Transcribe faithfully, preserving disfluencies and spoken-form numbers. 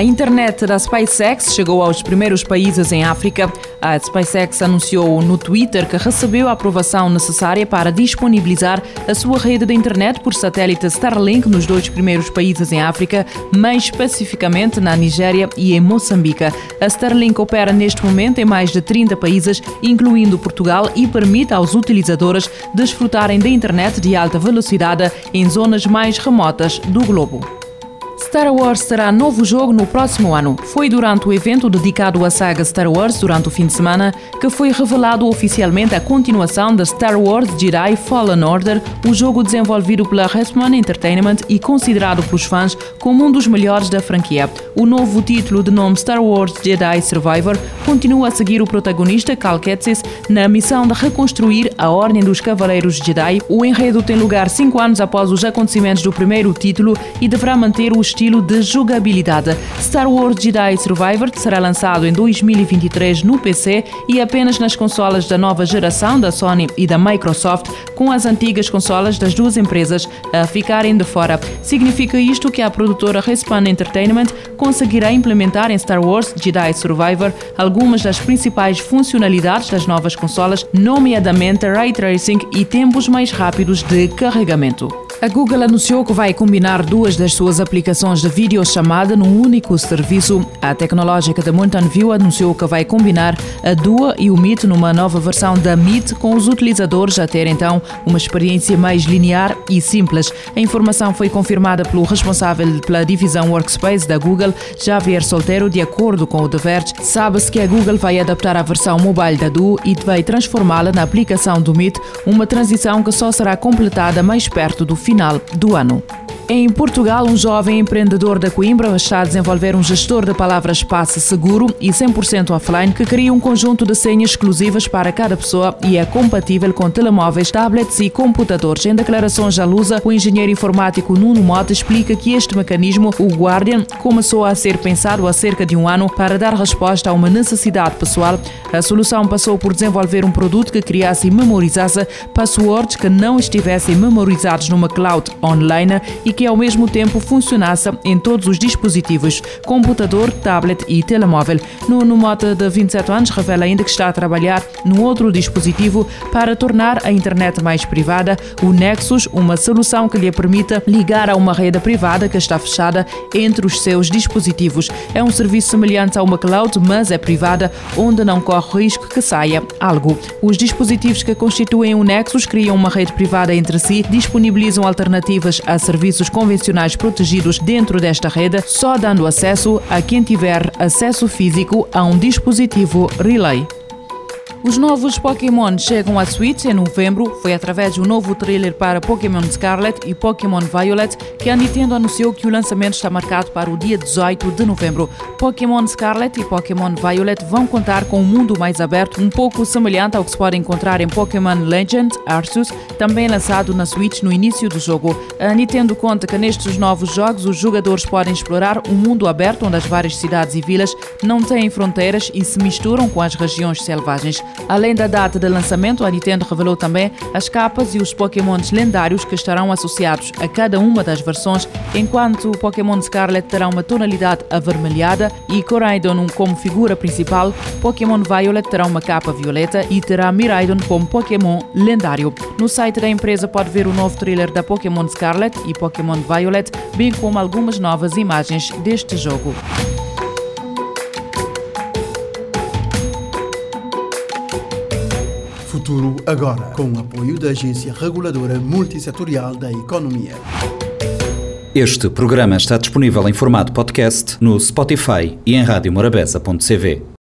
A internet da SpaceX chegou aos primeiros países em África. A SpaceX anunciou no Twitter que recebeu a aprovação necessária para disponibilizar a sua rede de internet por satélite Starlink nos dois primeiros países em África, mais especificamente na Nigéria e em Moçambique. A Starlink opera neste momento em mais de trinta países, incluindo Portugal, e permite aos utilizadores desfrutarem da internet de alta velocidade em zonas mais remotas do globo. Star Wars será novo jogo no próximo ano. Foi durante o evento dedicado à saga Star Wars durante o fim de semana que foi revelado oficialmente a continuação da Star Wars Jedi Fallen Order, o jogo desenvolvido pela Respawn Entertainment e considerado pelos fãs como um dos melhores da franquia. O novo título, de nome Star Wars Jedi Survivor, continua a seguir o protagonista Cal Kestis na missão de reconstruir a Ordem dos Cavaleiros Jedi. O enredo tem lugar cinco anos após os acontecimentos do primeiro título e deverá manter o estilo de jogabilidade. Star Wars Jedi Survivor será lançado em dois mil e vinte e três no P C e apenas nas consolas da nova geração da Sony e da Microsoft, com as antigas consolas das duas empresas a ficarem de fora. Significa isto que a produtora Respawn Entertainment conseguirá implementar em Star Wars Jedi Survivor algumas das principais funcionalidades das novas consolas, nomeadamente Ray Tracing e tempos mais rápidos de carregamento. A Google anunciou que vai combinar duas das suas aplicações de videochamada num único serviço. A tecnológica de Mountain View anunciou que vai combinar a Duo e o Meet numa nova versão da Meet, com os utilizadores a ter então uma experiência mais linear e simples. A informação foi confirmada pelo responsável pela divisão Workspace da Google, Javier Soltero. De acordo com o The Verge, sabe-se que a Google vai adaptar a versão mobile da Duo e vai transformá-la na aplicação do Meet, uma transição que só será completada mais perto do fim final do ano. Em Portugal, um jovem empreendedor da Coimbra está a desenvolver um gestor de palavras passe seguro e cem por cento offline que cria um conjunto de senhas exclusivas para cada pessoa e é compatível com telemóveis, tablets e computadores. Em declarações à Lusa, o engenheiro informático Nuno Mota explica que este mecanismo, o Guardian, começou a ser pensado há cerca de um ano para dar resposta a uma necessidade pessoal. A solução passou por desenvolver um produto que criasse e memorizasse passwords que não estivessem memorizados numa cloud online e que que ao mesmo tempo funcionasse em todos os dispositivos, computador, tablet e telemóvel. Nuno Mota, de vinte e sete anos, revela ainda que está a trabalhar num outro dispositivo para tornar a internet mais privada, o Nexus, uma solução que lhe permita ligar a uma rede privada que está fechada entre os seus dispositivos. É um serviço semelhante a uma cloud, mas é privada, onde não corre risco que saia algo. Os dispositivos que constituem o Nexus criam uma rede privada entre si, disponibilizam alternativas a serviços convencionais protegidos dentro desta rede, só dando acesso a quem tiver acesso físico a um dispositivo relay. Os novos Pokémon chegam à Switch em novembro. Foi através de um novo trailer para Pokémon Scarlet e Pokémon Violet que a Nintendo anunciou que o lançamento está marcado para o dia dezoito de novembro. Pokémon Scarlet e Pokémon Violet vão contar com um mundo mais aberto, um pouco semelhante ao que se pode encontrar em Pokémon Legends Arceus, também lançado na Switch no início do jogo. A Nintendo conta que nestes novos jogos os jogadores podem explorar um mundo aberto onde as várias cidades e vilas não têm fronteiras e se misturam com as regiões selvagens. Além da data de lançamento, a Nintendo revelou também as capas e os Pokémons lendários que estarão associados a cada uma das versões, enquanto o Pokémon Scarlet terá uma tonalidade avermelhada e Coraidon como figura principal, Pokémon Violet terá uma capa violeta e terá Miraidon como Pokémon lendário. No site da empresa pode ver o novo trailer da Pokémon Scarlet e Pokémon Violet, bem como algumas novas imagens deste jogo. Futuro agora, com o apoio da Agência Reguladora Multissetorial da Economia. Este programa está disponível em formato podcast no Spotify e em rádio morabeza ponto c v.